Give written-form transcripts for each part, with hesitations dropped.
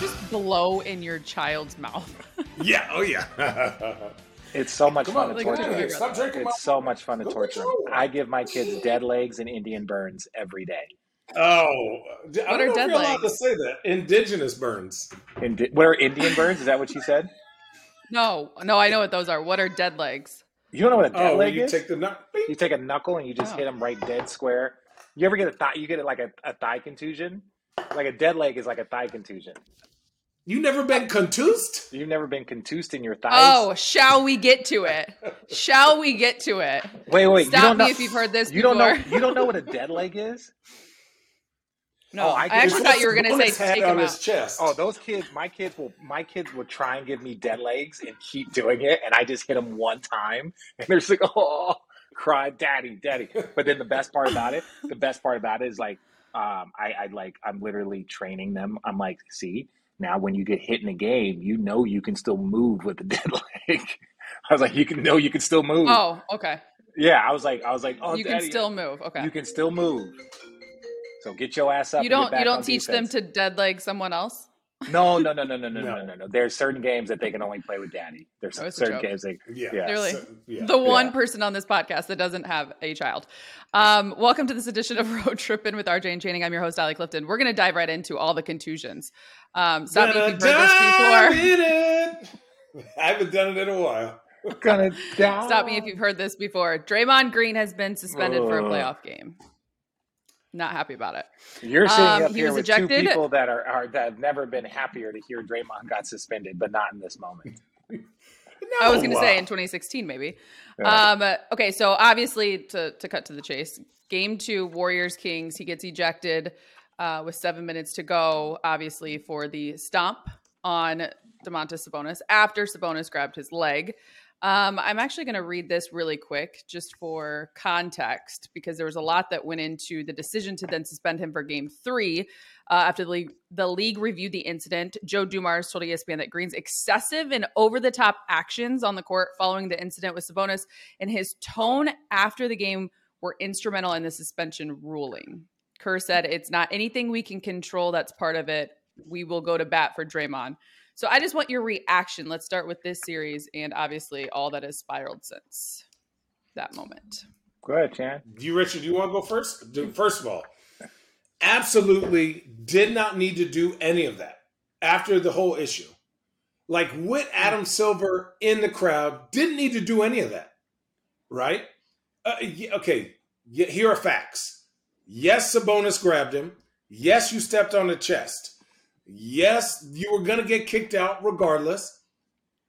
just blow in your child's mouth. Yeah. Oh yeah. It's so much fun to torture him. It's so much fun to torture him. I give my kids dead legs and Indian burns every day. Oh, I don't know if you're allowed to say that. Indigenous burns. What are Indian burns? Is that what she said? No, I know what those are. What are dead legs? You don't know what a dead leg is? You take a knuckle and you just hit them right dead square. You ever get a thigh contusion? Like a dead leg is like a thigh contusion. You've never been contused? You've never been contused in your thighs? Oh, shall we get to it? Shall we get to it? Wait. Stop me if you've heard this before. You don't know what a dead leg is? No, I actually thought you were going to say take him out. Chest. Oh, those kids! My kids will try and give me dead legs and keep doing it, and I just hit them one time, and they're just like, "Oh, cry, daddy." But then the best part about it is like, I'm literally training them. I'm like, see, now when you get hit in a game, you know you can still move with the dead leg. I was like, you can still move. Oh, okay. Yeah, I was like, oh, you daddy, can still move. Okay, you can still move. So get your ass up. You don't teach defense. Them to dead leg someone else? No. There's certain games that they can only play with daddy. There's certain games they one person on this podcast that doesn't have a child. Welcome to this edition of Road Trippin' with RJ and Channing. I'm your host, Allie Clifton. We're gonna dive right into all the contusions. Stop me if you've heard this before. I haven't done it in a while. Gonna die. Stop me if you've heard this before. Draymond Green has been suspended for a playoff game. Not happy about it. You're sitting up here with ejected. Two people that are that have never been happier to hear Draymond got suspended, but not in this moment. No. I was going to say in 2016, maybe. Yeah. Okay, so obviously, to cut to the chase, Game 2, Warriors-Kings, he gets ejected with 7 minutes to go, obviously, for the stomp on Domantas Sabonis after Sabonis grabbed his leg. I'm actually going to read this really quick just for context, because there was a lot that went into the decision to then suspend him for Game 3. After the league reviewed the incident, Joe Dumars told ESPN that Green's excessive and over-the-top actions on the court following the incident with Sabonis and his tone after the game were instrumental in the suspension ruling. Kerr said, "It's not anything we can control. That's part of it. We will go to bat for Draymond." So I just want your reaction. Let's start with this series and obviously all that has spiraled since that moment. Go ahead, Chan. Richard, do you want to go first? First of all, absolutely did not need to do any of that after the whole issue. Like with Adam Silver in the crowd, didn't need to do any of that, right? Okay, here are facts. Yes, Sabonis grabbed him. Yes, you stepped on the chest. Yes, you were going to get kicked out regardless.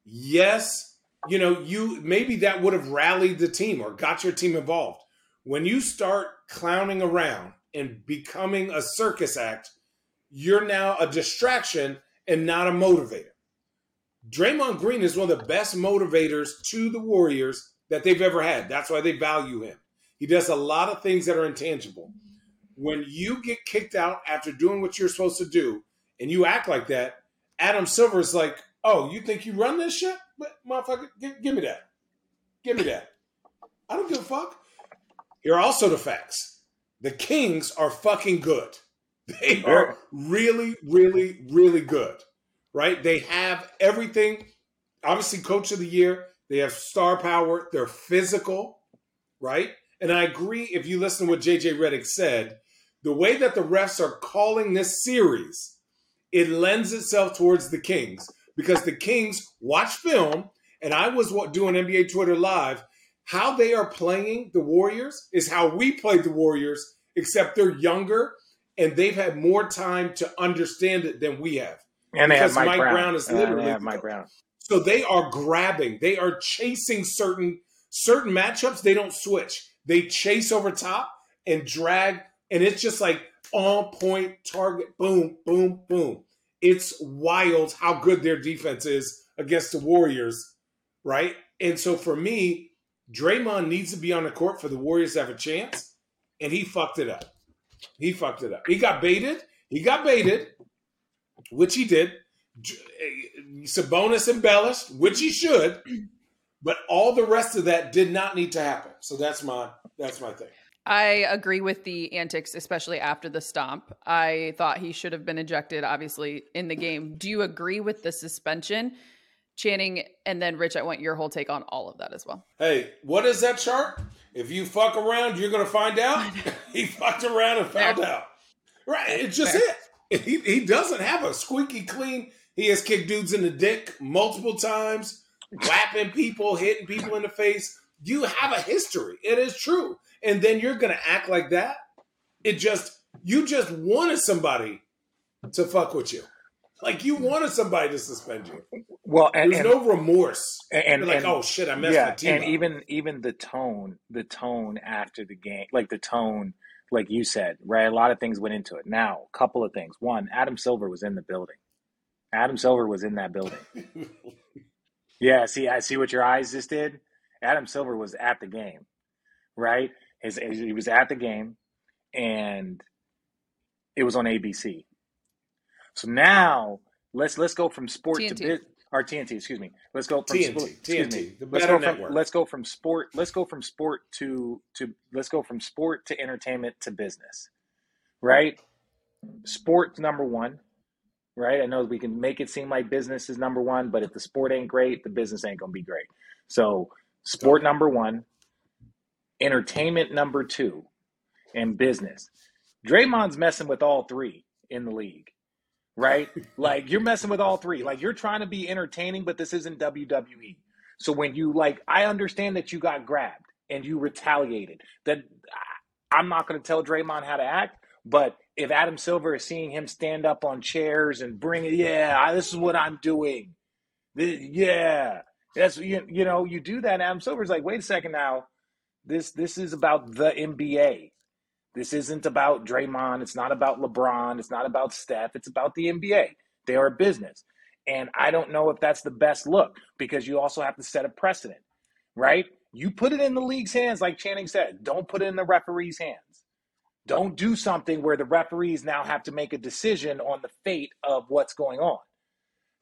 Yes, you maybe that would have rallied the team or got your team involved. When you start clowning around and becoming a circus act, you're now a distraction and not a motivator. Draymond Green is one of the best motivators to the Warriors that they've ever had. That's why they value him. He does a lot of things that are intangible. When you get kicked out after doing what you're supposed to do, and you act like that, Adam Silver is like, "Oh, you think you run this shit? But motherfucker, give me that. Give me that. I don't give a fuck." Here are also the facts. The Kings are fucking good. They are really, really, really good, right? They have everything. Obviously, coach of the year. They have star power. They're physical, right? And I agree if you listen to what JJ Redick said, the way that the refs are calling this series, it lends itself towards the Kings because the Kings watch film, and I was doing NBA Twitter Live. How they are playing the Warriors is how we played the Warriors, except they're younger, and they've had more time to understand it than we have. And they have Mike Brown is literally Mike Brown. So they are grabbing. They are chasing certain matchups. They don't switch. They chase over top and drag, and it's just like, on point, target, boom, boom, boom. It's wild how good their defense is against the Warriors, right? And so for me, Draymond needs to be on the court for the Warriors to have a chance, and he fucked it up. He got baited. Which he did. Sabonis embellished, which he should, but all the rest of that did not need to happen. So that's my thing. I agree with the antics, especially after the stomp. I thought he should have been ejected, obviously, in the game. Do you agree with the suspension, Channing? And then, Rich, I want your whole take on all of that as well. Hey, what is that chart? If you fuck around, you're going to find out. He fucked around and found out. Right. It's just it. He doesn't have a squeaky clean. He has kicked dudes in the dick multiple times, whapping people, hitting people in the face. You have a history. It is true. And then you're going to act like that? It just, you just wanted somebody to fuck with you. Like, you wanted somebody to suspend you. Well, there's no remorse. And you're like, oh shit, I messed my team up. And even the tone after the game, like the tone, like you said, right? A lot of things went into it. Now, a couple of things. One, Adam Silver was in the building. Adam Silver was in that building. Yeah, see, I see what your eyes just did. Adam Silver was at the game, right? He was at the game, and it was on ABC. So now let's go from sport TNT. To business. Or TNT, excuse me. Let's go from TNT. TNT. The better network. Let's go from sport to entertainment to business, right? Sport's number one, right? I know we can make it seem like business is number one, but if the sport ain't great, the business ain't gonna be great. So sport number one, entertainment number two, and business. Draymond's messing with all three in the league. Right? Like, you're messing with all three. Like, you're trying to be entertaining, but this isn't WWE. So when you, like, I understand that you got grabbed and you retaliated. That I'm not going to tell Draymond how to act, but if Adam Silver is seeing him stand up on chairs and bring it, this is what I'm doing. That's, you know, you do that. And Adam Silver's like, wait a second now. This is about the NBA. This isn't about Draymond. It's not about LeBron. It's not about Steph. It's about the NBA. They are a business. And I don't know if that's the best look, because you also have to set a precedent, right? You put it in the league's hands, like Channing said. Don't put it in the referee's hands. Don't do something where the referees now have to make a decision on the fate of what's going on.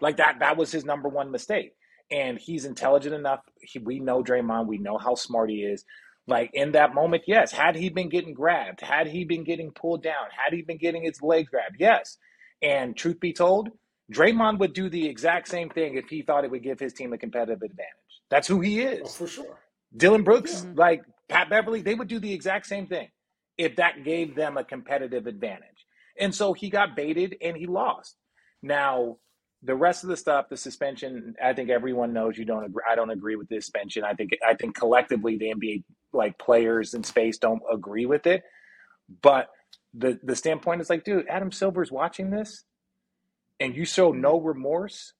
Like, that was his number one mistake. And he's intelligent enough. We know Draymond. We know how smart he is. Like, in that moment, yes, had he been getting grabbed, had he been getting pulled down, had he been getting his leg grabbed, yes. And truth be told, Draymond would do the exact same thing if he thought it would give his team a competitive advantage. That's who he is. Oh, for sure. Dylan Brooks, like Pat Beverly, they would do the exact same thing if that gave them a competitive advantage. And so he got baited and he lost. Now, the rest of the stuff, the suspension, I think everyone knows you don't agree. I don't agree with the suspension. I think collectively the NBA, like, players in space don't agree with it. But the standpoint is like, dude, Adam Silver's watching this and you show no remorse.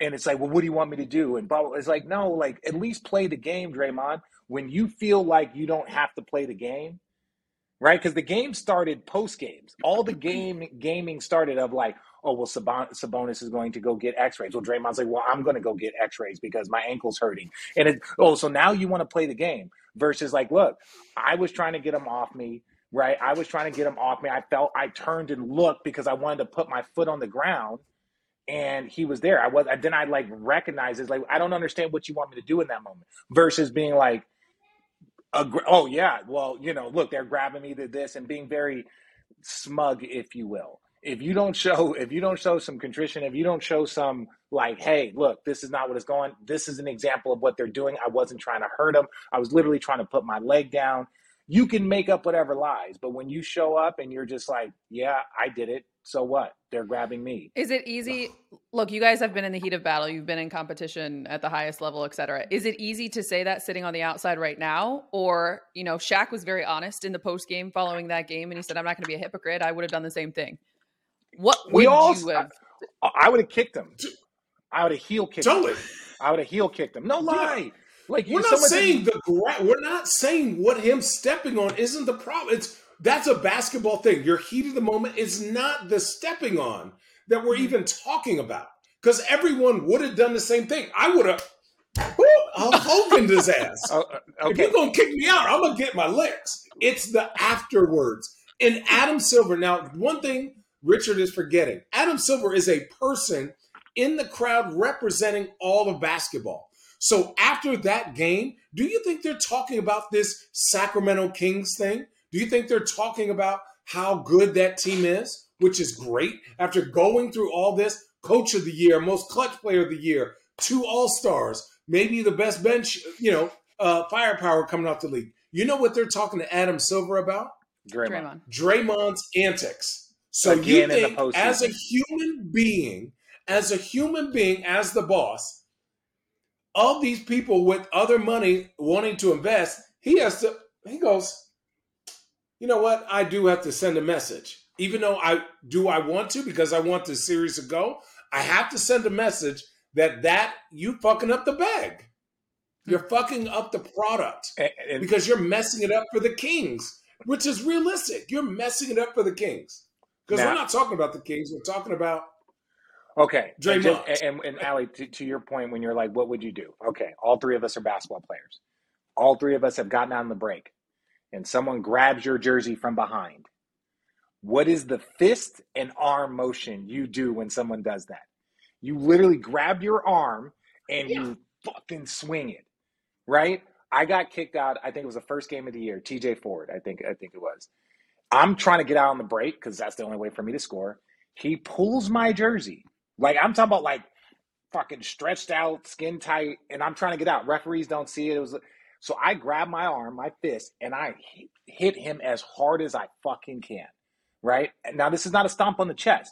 And it's like, well, what do you want me to do? And blah, blah. It's like, no, like, at least play the game, Draymond. When you feel like you don't have to play the game, right? Because the game started post games. All the gaming started of like, oh, well, Sabonis is going to go get x-rays. Well, Draymond's like, well, I'm going to go get x-rays because my ankle's hurting. And so now you want to play the game versus like, look, I was trying to get him off me, right? I was trying to get him off me. I turned and looked because I wanted to put my foot on the ground and he was there. I like recognized it. Like, I don't understand what you want me to do in that moment versus being like, oh yeah, well, you know, look, they're grabbing me to this and being very smug, if you will. If you don't show some contrition, if you don't show some like, hey, look, this is not what it's going. This is an example of what they're doing. I wasn't trying to hurt them. I was literally trying to put my leg down. You can make up whatever lies. But when you show up and you're just like, yeah, I did it. So what? They're grabbing me. Is it easy? Look, you guys have been in the heat of battle. You've been in competition at the highest level, et cetera. Is it easy to say that sitting on the outside right now? Or, you know, Shaq was very honest in the post game following that game. And he said, I'm not going to be a hypocrite. I would have done the same thing. What would you have? I would have kicked him. I would have heel kicked him. I would have heel kicked him. No lie. Yeah. Like, we're not saying we're not saying what him stepping on isn't the problem. That's a basketball thing. Your heat of the moment is not the stepping on that we're even talking about, because everyone would have done the same thing. I would have Hogan'd his ass. Okay. If you're gonna kick me out, I'm gonna get my licks. It's the afterwards. And Adam Silver. Now, one thing Richard is forgetting: Adam Silver is a person in the crowd representing all of basketball. So after that game, do you think they're talking about this Sacramento Kings thing? Do you think they're talking about how good that team is, which is great? After going through all this, Coach of the Year, Most Clutch Player of the Year, 2 All-Stars, maybe the best bench, firepower coming off the league. You know what they're talking to Adam Silver about? Draymond. Draymond's antics. So again, you think as a human being, as the boss, all these people with other money wanting to invest, he goes, you know what? I do have to send a message. Even though I want to, because I want this series to go, I have to send a message that you fucking up the bag. You're fucking up the product because you're messing it up for the Kings, which is realistic. You're messing it up for the Kings because we're not talking about the Kings. We're talking about Draymond. And Allie, to your point, when you're like, what would you do? Okay, all three of us are basketball players. All three of us have gotten on the break and someone grabs your jersey from behind. What is the fist and arm motion you do when someone does that? You literally grab your arm and you fucking swing it, right? I got kicked out. I think it was the first game of the year. TJ Ford, I think it was. I'm trying to get out on the break because that's the only way for me to score. He pulls my jersey. Like, I'm talking about, like, fucking stretched out, skin tight, and I'm trying to get out. Referees don't see it. So I grab my arm, my fist, and I hit him as hard as I fucking can, right? Now, this is not a stomp on the chest,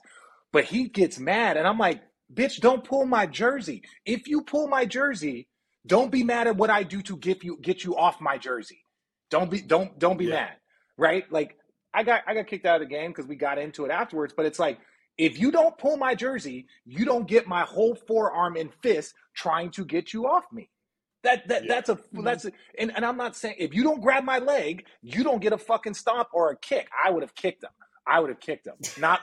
but he gets mad, and I'm like, bitch, don't pull my jersey. If you pull my jersey, don't be mad at what I do to get you off my jersey. Don't be mad, right? Like, I got kicked out of the game because we got into it afterwards, but it's like, if you don't pull my jersey, you don't get my whole forearm and fist trying to get you off me. That's I'm not saying, if you don't grab my leg, you don't get a fucking stomp or a kick. I would have kicked him. Not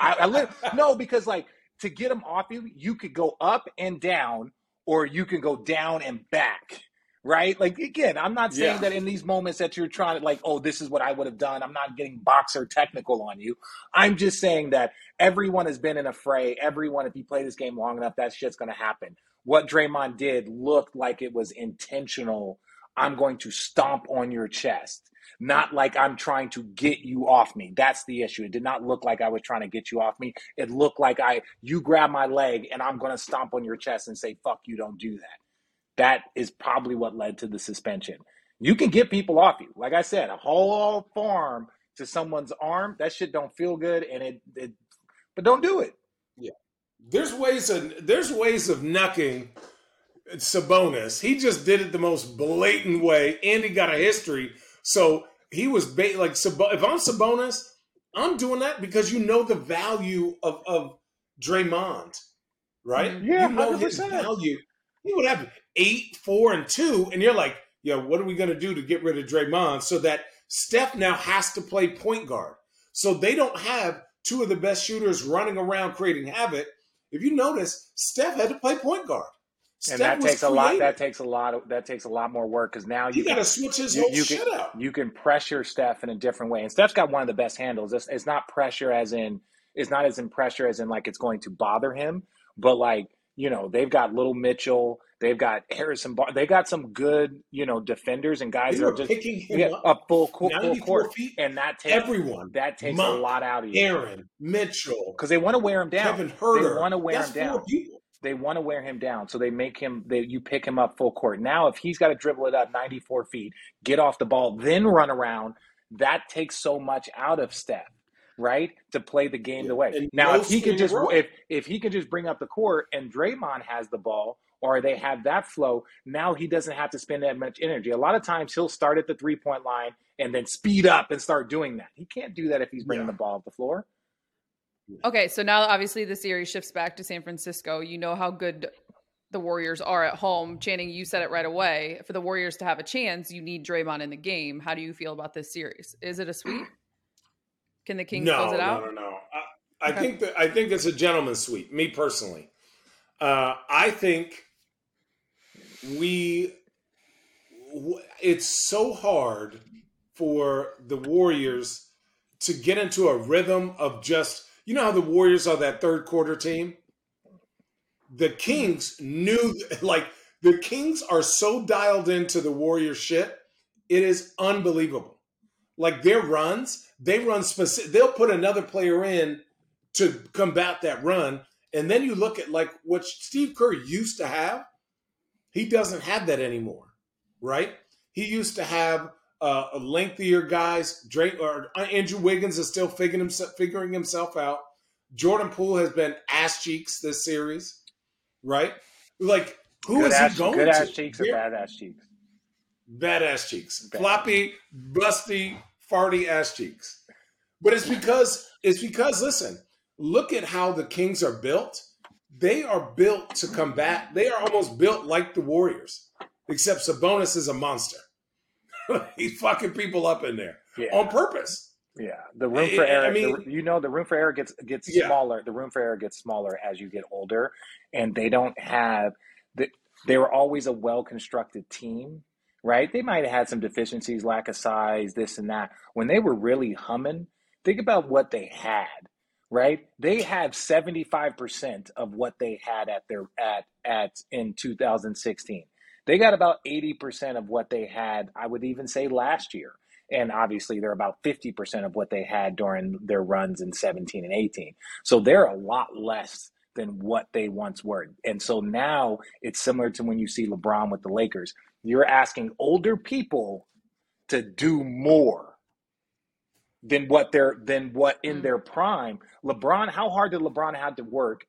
no, because like, to get him off you could go up and down, or you can go down and back, right? Like, again, I'm not saying that in these moments that you're trying to, like, oh, this is what I would have done. I'm not getting boxer technical on you. I'm just saying that everyone has been in a fray. Everyone, if you play this game long enough, that shit's going to happen. What Draymond did looked like it was intentional. I'm going to stomp on your chest, not like I'm trying to get you off me. That's the issue. It did not look like I was trying to get you off me. It looked like you grab my leg and I'm going to stomp on your chest and say, fuck you, don't do that. That is probably what led to the suspension. You can get people off you. Like I said, a whole forearm to someone's arm, that shit don't feel good, and it but don't do it. Yeah. There's ways of knucking Sabonis. He just did it the most blatant way, and he got a history. So he was if I'm Sabonis, I'm doing that because you know the value of Draymond, right? Yeah, you know 100%. His value. He would have 8, 4, and 2, and you're like, yeah, what are we going to do to get rid of Draymond so that Steph now has to play point guard? So they don't have two of the best shooters running around creating havoc. If you notice, Steph had to play point guard. And that takes a lot more work because now you got to switch his whole shit up. You can pressure Steph in a different way, and Steph's got one of the best handles. It's not pressure as in like it's going to bother him, but like, you know, they've got Little Mitchell, they've got Harrison Barnes, they got some good defenders and guys that are just picking him up full court, and that takes Monk, a lot out of you. Aaron Mitchell, because they want to wear him down. Kevin Herter, they want to wear him down. They want to wear him down, so they make him. You pick him up full court. Now, if he's got to dribble it up 94 feet, get off the ball, then run around, that takes so much out of Steph, right? To play the game the way. Now, if he can just bring up the court and Draymond has the ball, or they have that flow, now he doesn't have to spend that much energy. A lot of times he'll start at the 3-point line and then speed up and start doing that. He can't do that if he's bringing the ball up the floor. Okay, so now obviously the series shifts back to San Francisco. You know how good the Warriors are at home. Channing, you said it right away. For the Warriors to have a chance, you need Draymond in the game. How do you feel about this series? Is it a sweep? Can the Kings close it out? No. I think it's a gentleman's sweep, me personally. I think it's so hard for the Warriors to get into a rhythm of just, you know how the Warriors are that third quarter team? The Kings knew, like, The Kings are so dialed into the Warriors shit. It is unbelievable. Like their runs, they run specific. They'll put another player in to combat that run. And then you look at like what Steve Kerr used to have. He doesn't have that anymore, right? He used to have lengthier guys. Andrew Wiggins is still figuring himself out. Jordan Poole has been ass cheeks this series, right? Like, who is he going to? Good ass cheeks or bad ass cheeks? Bad ass cheeks. Floppy, busty, farty ass cheeks. But it's because, listen, look at how the Kings are built. They are built to combat. They are almost built like the Warriors, except Sabonis is a monster. He's fucking people up in there on purpose. Yeah, the room for error. I mean, the room for error gets smaller. The room for error gets smaller as you get older, and they don't have. They were always a well-constructed team, right? They might have had some deficiencies, lack of size, this and that. When they were really humming, think about what they had, right? They had 75% of what they had at their in 2016. They got about 80% of what they had. I would even say last year. And obviously, they're about 50% of what they had during their runs in 17 and 18. So they're a lot less than what they once were. And so now it's similar to when you see LeBron with the Lakers. You're asking older people to do more than what in their prime. LeBron, how hard did LeBron have to work,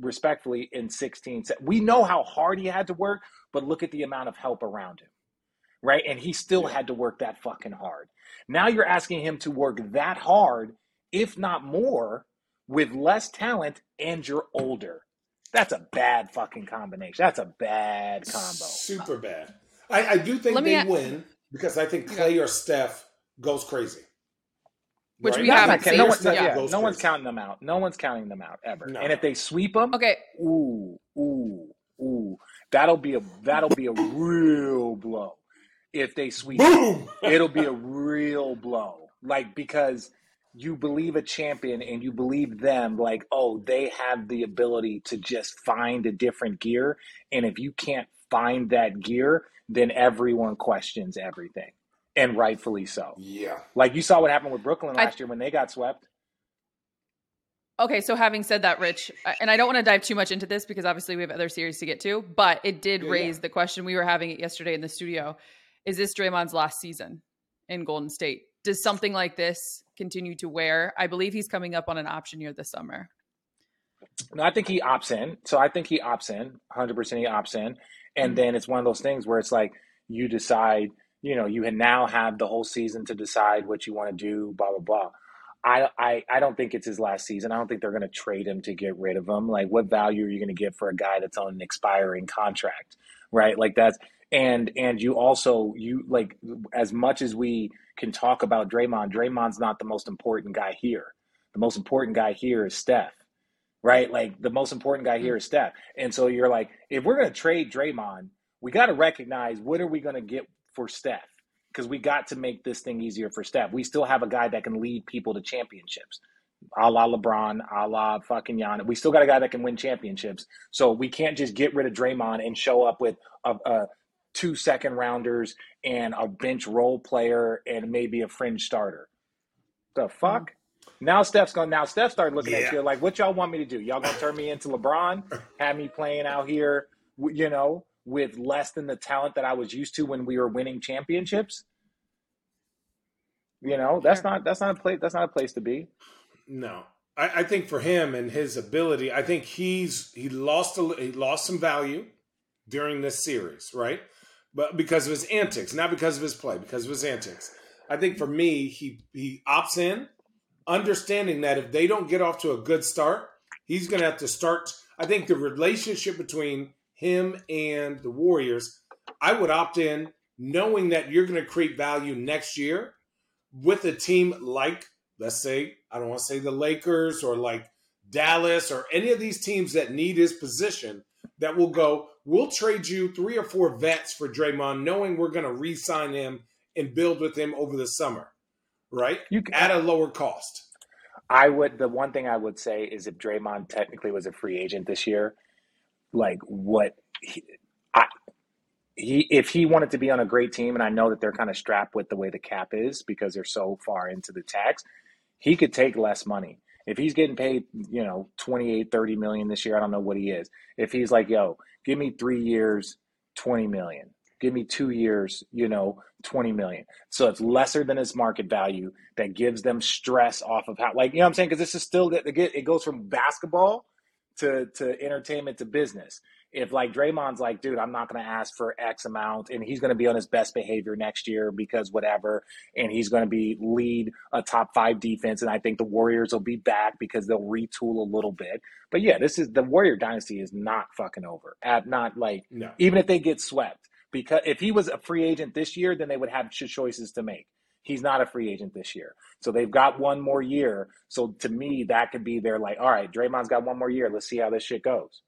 respectfully, in 16? We know how hard he had to work, but look at the amount of help around him. Right? And he still had to work that fucking hard. Now you're asking him to work that hard, if not more, with less talent, and you're older. That's a bad fucking combination. That's a bad combo. Super bad. I do think they win because I think Clay or Steph goes crazy. Which right? we haven't seen. No one's counting them out. No one's counting them out ever. No. And if they sweep them, that'll be a real blow. If they sweep it, it'll be a real blow. Like, because you believe a champion and you believe them, like, oh, they have the ability to just find a different gear. And if you can't find that gear, then everyone questions everything. And rightfully so. Yeah. Like, you saw what happened with Brooklyn last year when they got swept. Okay, so having said that, Rich, and I don't want to dive too much into this because obviously we have other series to get to, but it did raise the question. We were having it yesterday in the studio. Is this Draymond's last season in Golden State? Does something like this continue to wear? I believe he's coming up on an option year this summer. No, I think he opts in. So I think he opts in, 100% he opts in. And then it's one of those things where it's like you decide, you can now have the whole season to decide what you want to do, blah, blah, blah. I don't think it's his last season. I don't think they're going to trade him to get rid of him. Like, what value are you going to get for a guy that's on an expiring contract, right? Like that's – And you also, like, as much as we can talk about Draymond, Draymond's not the most important guy here. The most important guy here is Steph, right? Like, the most important guy here is Steph. And so you're like, if we're going to trade Draymond, we got to recognize what are we going to get for Steph? Because we got to make this thing easier for Steph. We still have a guy that can lead people to championships, a la LeBron, a la fucking Giannis. We still got a guy that can win championships. So we can't just get rid of Draymond and show up with a 2 second rounders and a bench role player and maybe a fringe starter. The fuck? Now Steph started looking at you like, what y'all want me to do? Y'all going to turn me into LeBron? Have me playing out here, with less than the talent that I was used to when we were winning championships? That's not a place to be. No. I think for him and his ability, I think he lost some value during this series, right? But because of his antics, not because of his play, because of his antics. I think for me, he opts in, understanding that if they don't get off to a good start, he's going to have to start. I think the relationship between him and the Warriors, I would opt in knowing that you're going to create value next year with a team like, let's say, I don't want to say the Lakers or like Dallas or any of these teams that need his position that will go, we'll trade you 3 or 4 vets for Draymond, knowing we're going to re-sign him and build with him over the summer, right? At a lower cost. The one thing I would say is if Draymond technically was a free agent this year, like what – If he wanted to be on a great team, and I know that they're kind of strapped with the way the cap is because they're so far into the tax, he could take less money. If he's getting paid, you know, 28, 30 million this year, I don't know what he is. If he's like, yo, give me 3 years, 20 million. Give me 2 years, you know, 20 million. So it's lesser than his market value. That gives them stress off of how, like, you know what I'm saying? Because this is still, it goes from basketball to entertainment to business. If like Draymond's like, dude, I'm not going to ask for X amount, and he's going to be on his best behavior next year because whatever, and he's going to be lead a top five defense, and I think the Warriors will be back because they'll retool a little bit. But yeah, this is, the Warrior dynasty is not fucking over. Even if they get swept, because if he was a free agent this year, then they would have choices to make. He's not a free agent this year. So they've got one more year. So to me, that could be their like, all right, Draymond's got one more year. Let's see how this shit goes.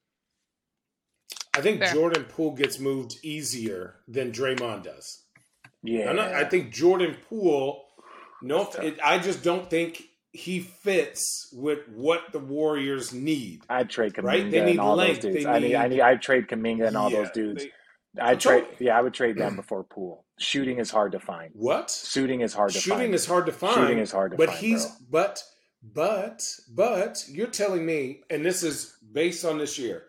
I think Jordan Poole gets moved easier than Draymond does. Yeah. I think Jordan Poole, I just don't think he fits with what the Warriors need. I'd trade Kuminga and all those dudes. I'd trade Kuminga and all those dudes. I would trade them before Poole. Shooting is hard to find. What? Shooting is hard to find. But you're telling me, and this is based on this year,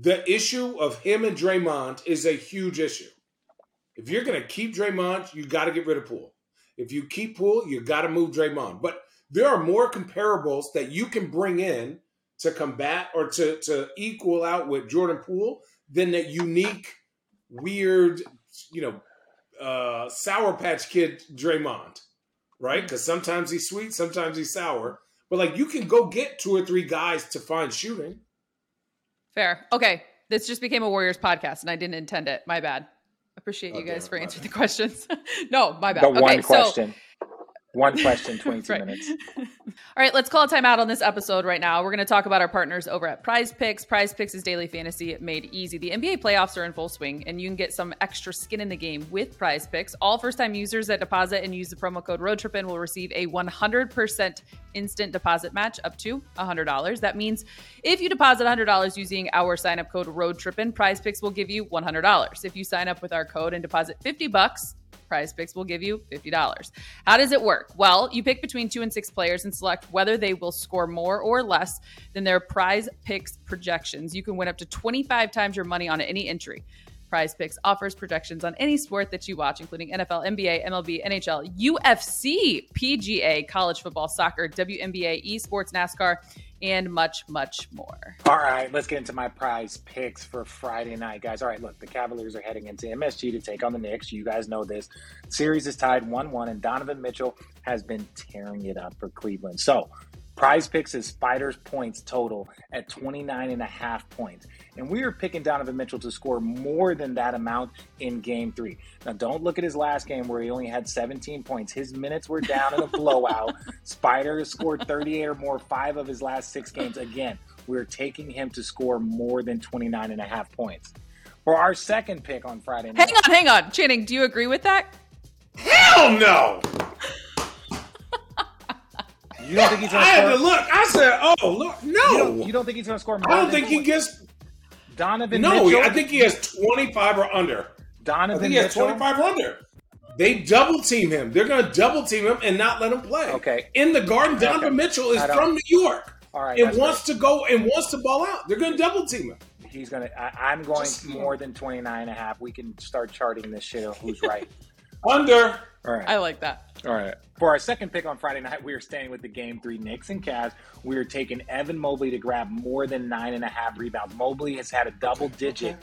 the issue of him and Draymond is a huge issue. If you're going to keep Draymond, you got to get rid of Poole. If you keep Poole, you got to move Draymond. But there are more comparables that you can bring in to combat or to equal out with Jordan Poole than that unique, weird, Sour Patch Kid Draymond, right? Because sometimes he's sweet, sometimes he's sour. But, you can go get 2 or 3 guys to find shooting. Fair. Okay. This just became a Warriors podcast and I didn't intend it. My bad. Appreciate you guys for answering the questions. No, my bad. One question, 22 minutes. All right, let's call a timeout on this episode right now. We're going to talk about our partners over at Prize Picks. Prize Picks is daily fantasy made easy. The NBA playoffs are in full swing, and you can get some extra skin in the game with Prize Picks. All first-time users that deposit and use the promo code ROADTRIPPIN will receive a 100% instant deposit match up to $100. That means if you deposit $100 using our sign-up code ROADTRIPPIN, Prize Picks will give you $100. If you sign up with our code and deposit $50, Prize Picks will give you $50. How does it work? Well, you pick between 2 and 6 players and select whether they will score more or less than their Prize Picks projections. You can win up to 25 times your money on any entry. Prize Picks offers projections on any sport that you watch, including NFL, NBA, MLB, NHL, UFC, PGA, college football, soccer, WNBA, esports, NASCAR, and much, much more. All right, let's get into my Prize Picks for Friday night, guys. All right, look, the Cavaliers are heading into MSG to take on the Knicks. You guys know this. Series is tied 1-1, and Donovan Mitchell has been tearing it up for Cleveland. So Prize Picks is Spiders points total at 29.5 points. And we are picking Donovan Mitchell to score more than that amount in Game 3. Now, don't look at his last game where he only had 17 points. His minutes were down in a blowout. Spiders scored 38 or more 5 of his last 6 games. Again, we're taking him to score more than 29.5 points. For our second pick on Friday night. Hang on. Channing, do you agree with that? Hell no! You don't think he's going to score? I had to look. I said, oh, look. No. You don't think he's going to score more? I don't think he gets Donovan Mitchell. No, I think he has 25 or under. They double team him. They're going to double team him and not let him play. Okay. In the Garden, Donovan Mitchell is from New York. All right. And wants to go and wants to ball out. They're going to double team him. He's going to. I'm going more than 29.5. We can start charting this shit on who's right. Under. All right. I like that. All right. For our second pick on Friday night, we are staying with the Game 3 Knicks and Cavs. We are taking Evan Mobley to grab more than 9.5 rebounds. Mobley has had a double-digit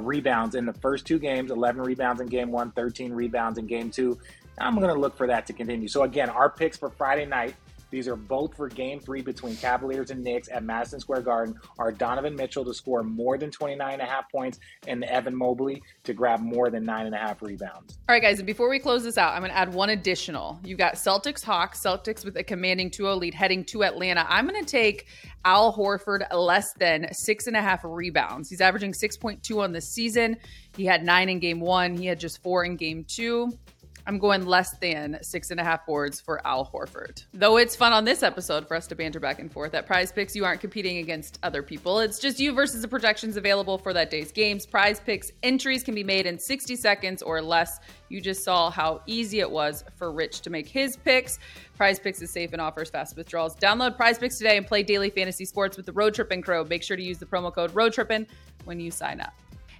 rebounds in the first 2 games, 11 rebounds in Game 1, 13 rebounds in Game 2. I'm going to look for that to continue. So, again, our picks for Friday night, these are both for Game 3 between Cavaliers and Knicks at Madison Square Garden, are Donovan Mitchell to score more than 29.5 points and Evan Mobley to grab more than 9.5 rebounds. All right, guys, and before we close this out, I'm going to add one additional. You've got Celtics-Hawks, Celtics with a commanding 2-0 lead heading to Atlanta. I'm going to take Al Horford less than 6.5 rebounds. He's averaging 6.2 on the season. He had 9 in Game 1. He had just 4 in Game 2. I'm going less than 6.5 boards for Al Horford. Though it's fun on this episode for us to banter back and forth. At Prize Picks, you aren't competing against other people. It's just you versus the projections available for that day's games. Prize Picks entries can be made in 60 seconds or less. You just saw how easy it was for Rich to make his picks. Prize Picks is safe and offers fast withdrawals. Download Prize Picks today and play daily fantasy sports with the Road Trippin' Crow. Make sure to use the promo code Road Trippin' when you sign up.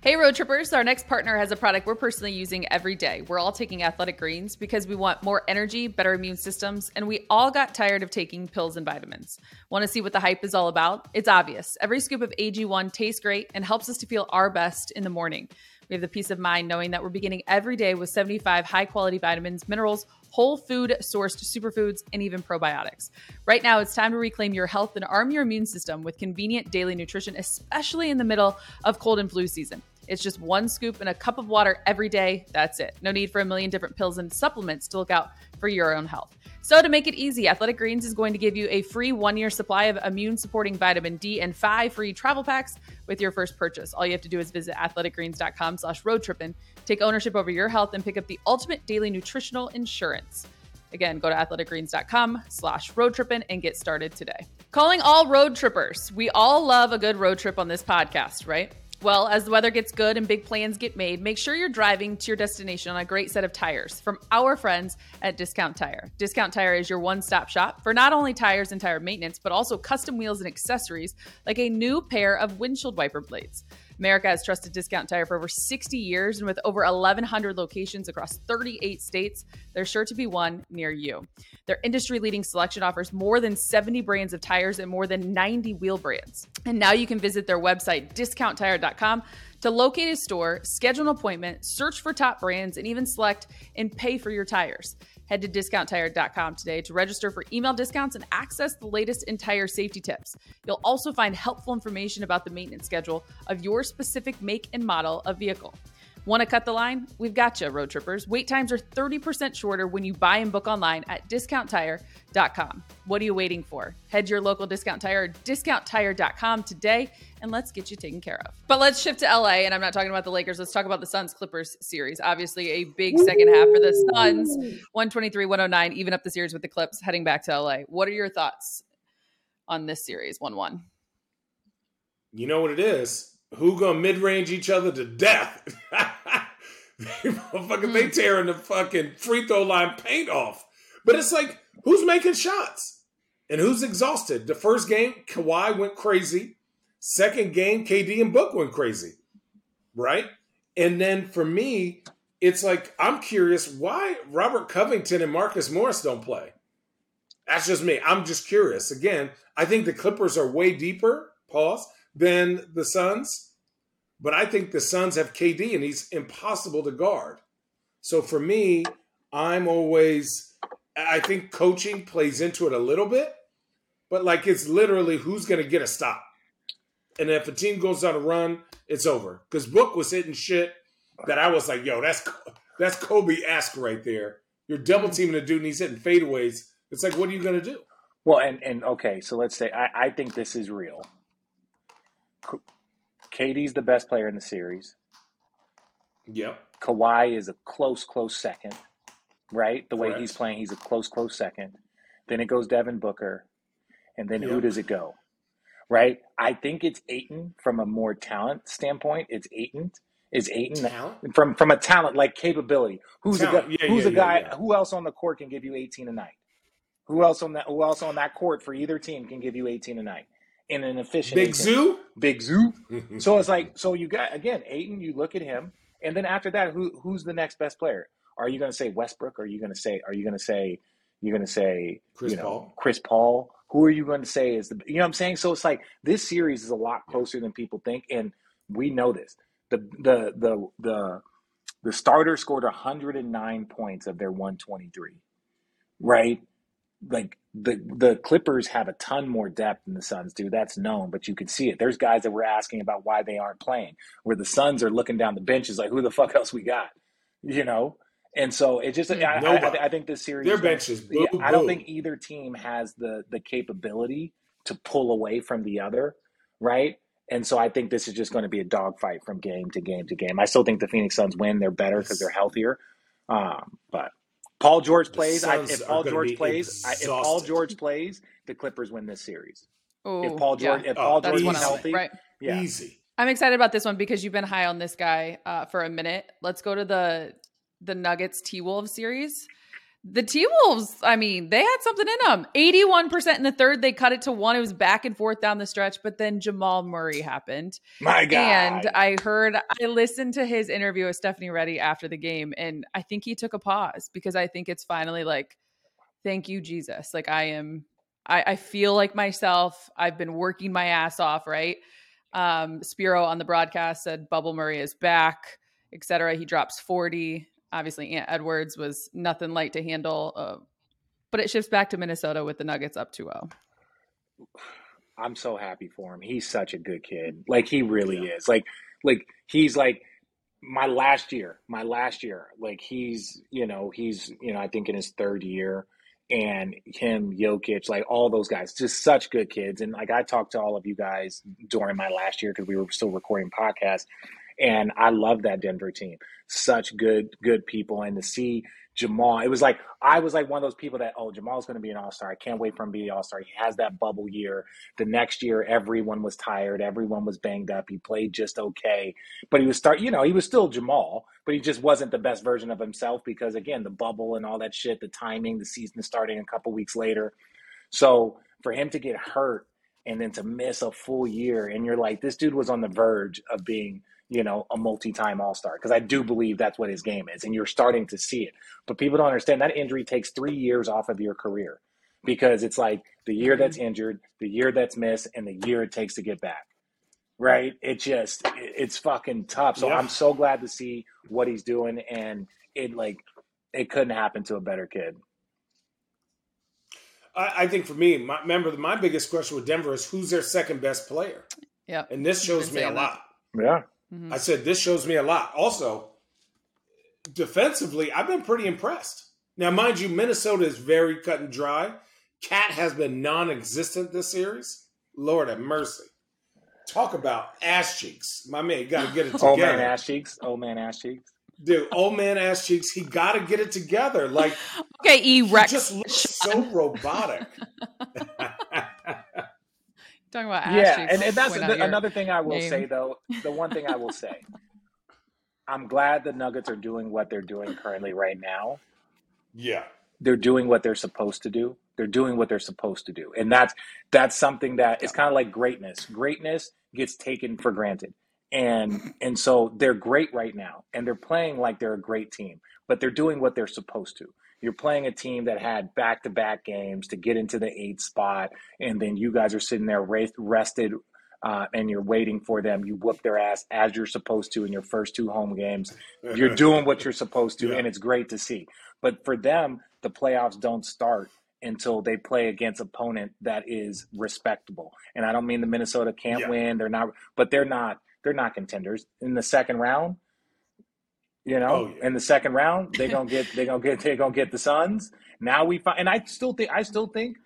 Hey, Road Trippers, our next partner has a product we're personally using every day. We're all taking Athletic Greens because we want more energy, better immune systems, and we all got tired of taking pills and vitamins. Want to see what the hype is all about? It's obvious. Every scoop of AG1 tastes great and helps us to feel our best in the morning. We have the peace of mind knowing that we're beginning every day with 75 high-quality vitamins, minerals, whole food sourced superfoods, and even probiotics. Right now, it's time to reclaim your health and arm your immune system with convenient daily nutrition, especially in the middle of cold and flu season. It's just one scoop and a cup of water every day. That's it. No need for a million different pills and supplements to look out for your own health. So to make it easy, Athletic Greens is going to give you a free 1-year supply of immune-supporting vitamin D and 5 free travel packs with your first purchase. All you have to do is visit athleticgreens.com/roadtrippin, take ownership over your health, and pick up the ultimate daily nutritional insurance. Again, go to athleticgreens.com/roadtrippin and get started today. Calling all road trippers. We all love a good road trip on this podcast, right? Well, as the weather gets good and big plans get made, make sure you're driving to your destination on a great set of tires from our friends at Discount Tire. Discount Tire is your one-stop shop for not only tires and tire maintenance, but also custom wheels and accessories like a new pair of windshield wiper blades. America has trusted Discount Tire for over 60 years, and with over 1,100 locations across 38 states, there's sure to be one near you. Their industry-leading selection offers more than 70 brands of tires and more than 90 wheel brands. And now you can visit their website, discounttire.com, to locate a store, schedule an appointment, search for top brands, and even select and pay for your tires. Head to discounttire.com today to register for email discounts and access the latest in tire safety tips. You'll also find helpful information about the maintenance schedule of your specific make and model of vehicle. Want to cut the line? We've got you, road trippers. Wait times are 30% shorter when you buy and book online at discounttire.com. What are you waiting for? Head to your local Discount Tire or discounttire.com today, and let's get you taken care of. But let's shift to LA, and I'm not talking about the Lakers. Let's talk about the Suns-Clippers series. Obviously, a big second half for the Suns, 123-109, even up the series with the Clips, heading back to LA. What are your thoughts on this series, 1-1? You know what it is. Who gonna mid-range each other to death? They tearing the fucking free throw line paint off. But it's like, who's making shots? And who's exhausted? The first game, Kawhi went crazy. Second game, KD and Book went crazy. Right? And then for me, it's like, I'm curious why Robert Covington and Marcus Morris don't play. That's just me. I'm just curious. Again, I think the Clippers are way deeper, than the Suns, but I think the Suns have KD and he's impossible to guard. So for me, I think coaching plays into it a little bit, but like it's literally who's going to get a stop. And if a team goes on a run, it's over. Because Book was hitting shit that I was like, yo, that's Kobe-esque right there. You're double teaming the dude and he's hitting fadeaways. It's like, what are you going to do? Well, and okay, so let's say I think this is real. KD's the best player in the series. Yep. Kawhi is a close second, right? The way he's playing, he's a close second. Then it goes Devin Booker, and then who does it go? Right? I think it's Ayton from a more talent standpoint. From a talent like capability. Who's a guy? Who else on the court can give you 18 a night? Who else on that court for either team can give you 18 a night? In an efficient Big Zoo. So it's like, so you got, again, Ayton, you look at him, and then after that, who's the next best player? Are you going to say Westbrook? Are you going to say Chris Paul? Who are you going to say is the, you know what I'm saying? So it's like, this series is a lot closer than people think. And we know this, the starter scored 109 points of their 123, right? Like the Clippers have a ton more depth than the Suns do. That's known, but you can see it. There's guys that were asking about why they aren't playing, where the Suns are looking down the benches like, who the fuck else we got, you know? And so it just, I think this series, their benches. I don't think either team has the capability to pull away from the other, right? And so I think this is just going to be a dogfight from game to game to game. I still think the Phoenix Suns win. They're better because they're healthier, but. Paul George plays, if Paul George plays, the Clippers win this series. Ooh, if Paul George, yeah. if Paul George is healthy, right. yeah. easy. I'm excited about this one because you've been high on this guy for a minute. Let's go to the Nuggets T-Wolves series. The T-Wolves, I mean, they had something in them. 81% in the third. They cut it to 1. It was back and forth down the stretch, but then Jamal Murray happened. My God. And I listened to his interview with Stephanie Reddy after the game, and I think he took a pause because I think it's finally like, thank you, Jesus. Like I feel like myself. I've been working my ass off, right? Spiro on the broadcast said Bubble Murray is back, et cetera. He drops 40. Obviously, Ant Edwards was nothing light to handle, but it shifts back to Minnesota with the Nuggets up 2-0. I'm so happy for him. He's such a good kid. Like, he really is. Like he's like my last year. Like, he's I think in his third year. And him, Jokic, like all those guys, just such good kids. And like I talked to all of you guys during my last year because we were still recording podcasts. And I love that Denver team. Such good people. And to see Jamal, it was like, I was like one of those people that, oh, Jamal's going to be an all-star. I can't wait for him to be an all-star. He has that bubble year. The next year, everyone was tired. Everyone was banged up. He played just okay. But he was still Jamal, but he just wasn't the best version of himself because, again, the bubble and all that shit, the timing, the season starting a couple weeks later. So for him to get hurt and then to miss a full year, and you're like, this dude was on the verge of being – a multi-time all-star, because I do believe that's what his game is, and you're starting to see it. But people don't understand that injury takes 3 years off of your career, because it's like the year that's injured, the year that's missed, and the year it takes to get back, right? It's fucking tough. So yeah. I'm so glad to see what he's doing, and it couldn't happen to a better kid. I think for me, my biggest question with Denver is who's their second best player? Yeah, and this shows me a lot. Yeah. Mm-hmm. I said, this shows me a lot. Also, defensively, I've been pretty impressed. Now, mind you, Minnesota is very cut and dry. Cat has been non-existent this series. Lord have mercy. Talk about ass cheeks. My man, got to get it together. Old man ass cheeks. Dude, old man ass cheeks. He got to get it together. Like, okay, E-Rex. He just looks so robotic. Talking about ass cheeks. And that's another thing I will say, though. The one thing I will say, I'm glad the Nuggets are doing what they're doing currently right now. Yeah. They're doing what they're supposed to do. And that's something that is kind of like greatness. Greatness gets taken for granted. And so they're great right now. And they're playing like they're a great team. But they're doing what they're supposed to. You're playing a team that had back-to-back games to get into the 8th spot, and then you guys are sitting there rested, and you're waiting for them. You whoop their ass as you're supposed to in your first two home games. You're doing what you're supposed to, and it's great to see. But for them, the playoffs don't start until they play against opponent that is respectable. And I don't mean the Minnesota can't win. They're not, but they're not contenders in the second round. In the second round, they're gonna get the Suns. Now we find, and I still think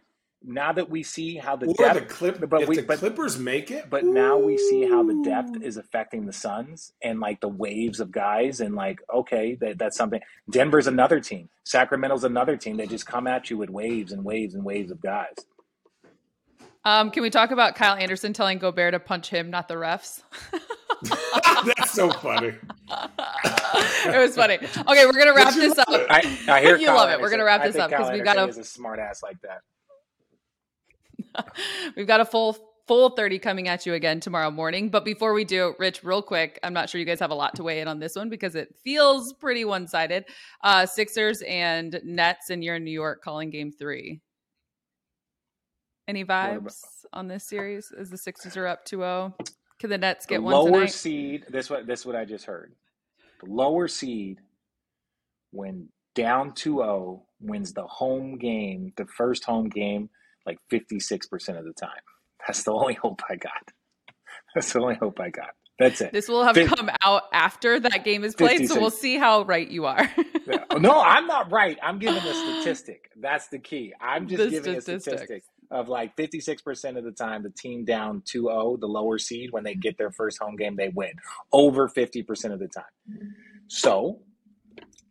now that we see how the depth, the Clippers make it, but now we see how the depth is affecting the Suns and like the waves of guys and like, okay, that's something. Denver's another team. Sacramento's another team. They just come at you with waves and waves and waves of guys. Can we talk about Kyle Anderson telling Gobert to punch him, not the refs? That's so funny. It was funny. Okay, we're gonna wrap this up. I hear you Kyle love it. Anderson. We're gonna wrap this up because we've got a smart ass like that. We've got a full 30 coming at you again tomorrow morning. But before we do, Rich, real quick, I'm not sure you guys have a lot to weigh in on this one because it feels pretty one sided. Sixers and Nets, and you're in New York calling Game 3. Any vibes on this series? As the Sixers are up 2-0. Can the Nets get one tonight? Lower seed. This is what I just heard. The lower seed, when down 2-0, wins the home game, the first home game, like 56% of the time. That's the only hope I got. That's it. This will have come out after that game is played, 56. So we'll see how right you are. No, I'm not right. I'm giving a statistic. That's the key. I'm just giving a statistic. Of like 56% of the time, the team down 2-0, the lower seed, when they get their first home game, they win over 50% of the time. So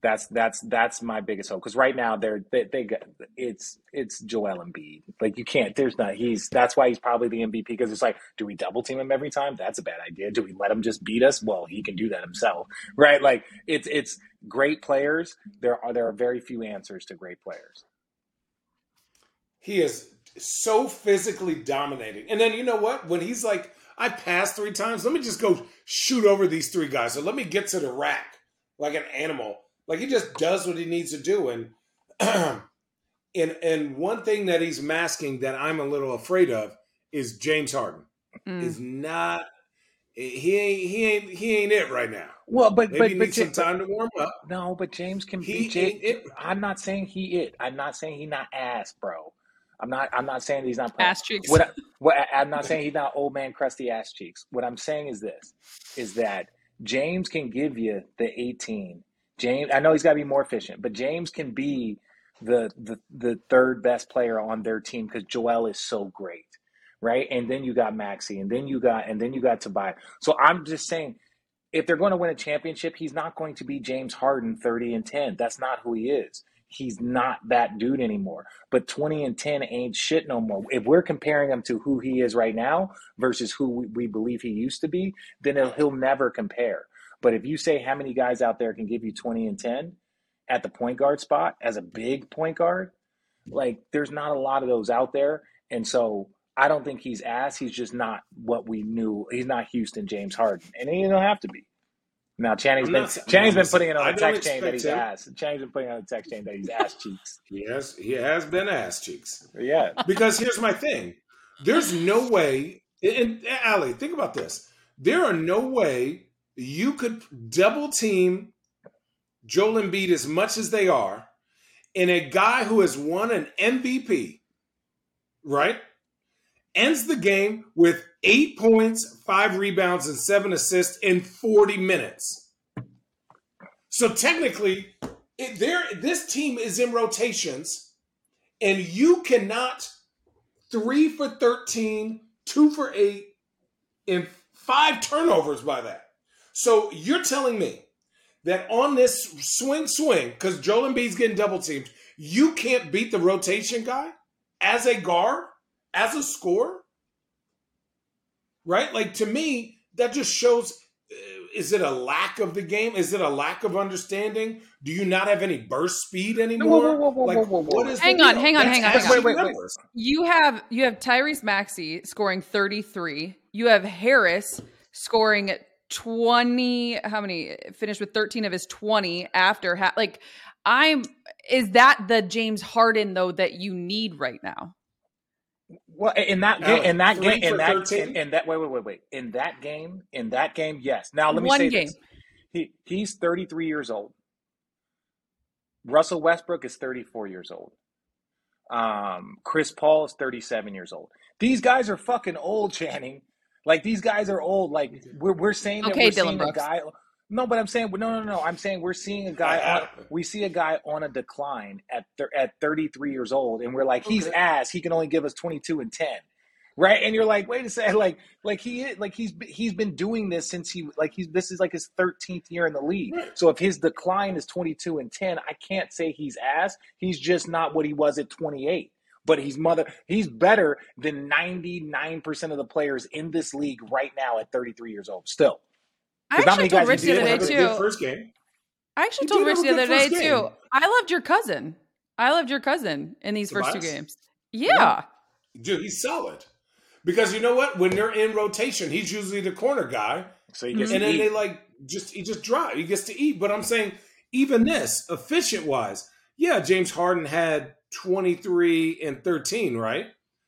That's my biggest hope, because right now it's Joel Embiid. Like, you can't, there's not, that's why he's probably the MVP, because it's like, do we double team him every time? That's a bad idea. Do we let him just beat us? Well, he can do that himself, right? Like, it's great players. There are very few answers to great players. He is so physically dominating. And then, you know what? When he's like, I passed three times, let me just go shoot over these three guys, or let me get to the rack like an animal. Like, he just does what he needs to do. And one thing that he's masking that I'm a little afraid of is James Harden. He ain't it right now. Well, but maybe he needs some time to warm up. No, but James can be it. I'm not saying he it. I'm not saying he not ass, bro. I'm not saying he's not playing. Ass cheeks. I'm not saying he's not old man crusty ass cheeks. What I'm saying is this, is that James can give you the 18. James, I know he's got to be more efficient, but James can be the third best player on their team because Joel is so great, right? And then you got Maxey, and then you got Tobias. So I'm just saying, if they're going to win a championship, he's not going to be James Harden 30-10. That's not who he is. He's not that dude anymore. But 20-10 ain't shit no more. If we're comparing him to who he is right now versus who we believe he used to be, then he'll never compare. But if you say how many guys out there can give you 20-10 at the point guard spot as a big point guard, like, there's not a lot of those out there. And so I don't think he's ass. He's just not what we knew. He's not Houston James Harden, and he don't have to be. Now Channing's been putting it on the text chain that he's ass. Channing's been putting it on the text chain that he's ass cheeks. Yes, he has been ass cheeks. Yeah, because here's my thing: there's no way. And Allie, think about this: there are no way you could double team Joel Embiid as much as they are, and a guy who has won an MVP, right, ends the game with 8 points, 5 rebounds, and 7 assists in 40 minutes. So technically, this team is in rotations, and you cannot 3 for 13, 2 for 8, and 5 turnovers by that. So you're telling me that on this swing, because Joel Embiid's getting double teamed, you can't beat the rotation guy as a guard, as a scorer? Right? Like, to me, that just shows, is it a lack of the game? Is it a lack of understanding? Do you not have any burst speed anymore? Hang on. You have Tyrese Maxey scoring 33. You have Harris scoring 20, how many, finished with 13 of his 20 after is that the James Harden though that you need right now? Well, in that game, yes. Now let me say this. He's 33 years old. Russell Westbrook is 34 years old. Chris Paul is 37 years old. These guys are fucking old, Channing. Like, these guys are old. Like, we're saying that we're seeing a guy. No, but I'm saying no. I'm saying we're seeing a guy. We see a guy on a decline at 33 years old, and we're like, he's ass. He can only give us 22 and 10, right? And you're like, wait a second, he's been doing this since this is like his 13th year in the league. Right. So if his decline is 22 and 10, I can't say he's ass. He's just not what he was at 28. But he's better than 99% of the players in this league right now at 33 years old still. I actually told Rich the other day, too. I loved your cousin. In these first two games. Yeah. Dude, he's solid. Because you know what? When they're in rotation, he's usually the corner guy. So he gets to eat. They he just drive. He gets to eat. But I'm saying, even this, efficient-wise, yeah, James Harden had 23 and 13, right?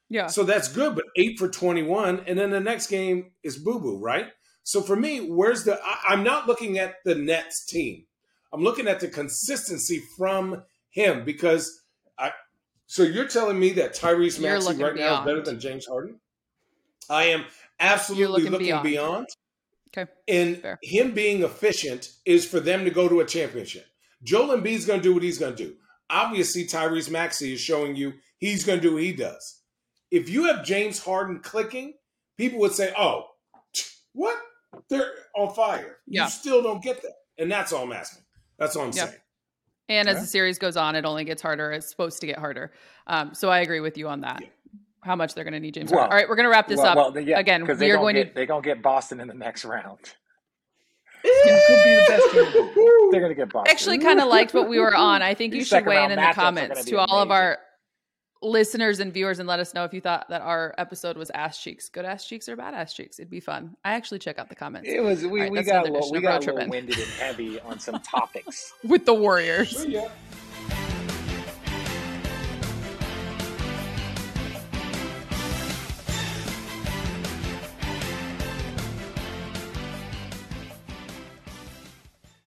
Yeah. So that's good, but 8 for 21. And then the next game is boo-boo, right? So for me, I'm not looking at the Nets team. I'm looking at the consistency from him, because so you're telling me that Tyrese Maxey right now is better than James Harden? I am absolutely looking beyond. Okay. And fair. Him being efficient is for them to go to a championship. Joel Embiid's going to do what he's going to do. Obviously, Tyrese Maxey is showing you he's going to do what he does. If you have James Harden clicking, people would say, oh, what? They're on fire. Yeah. You still don't get that. And that's all I'm asking. That's all I'm saying. And as the series goes on, it only gets harder. It's supposed to get harder. So I agree with you on that. Yeah. How much they're going to need James Harden. All right, we're going to wrap this up. Well, yeah, again, we are going to they're going to get Boston in the next round. Yeah, could be the best team. They're going to get Boston. Actually, kind of liked what we were on. I think you should weigh in the comments to all of our listeners and viewers and let us know if you thought that our episode was ass cheeks, good ass cheeks or bad ass cheeks. It'd be fun. I actually check out the comments. It was we got a little winded and heavy on some topics with the Warriors.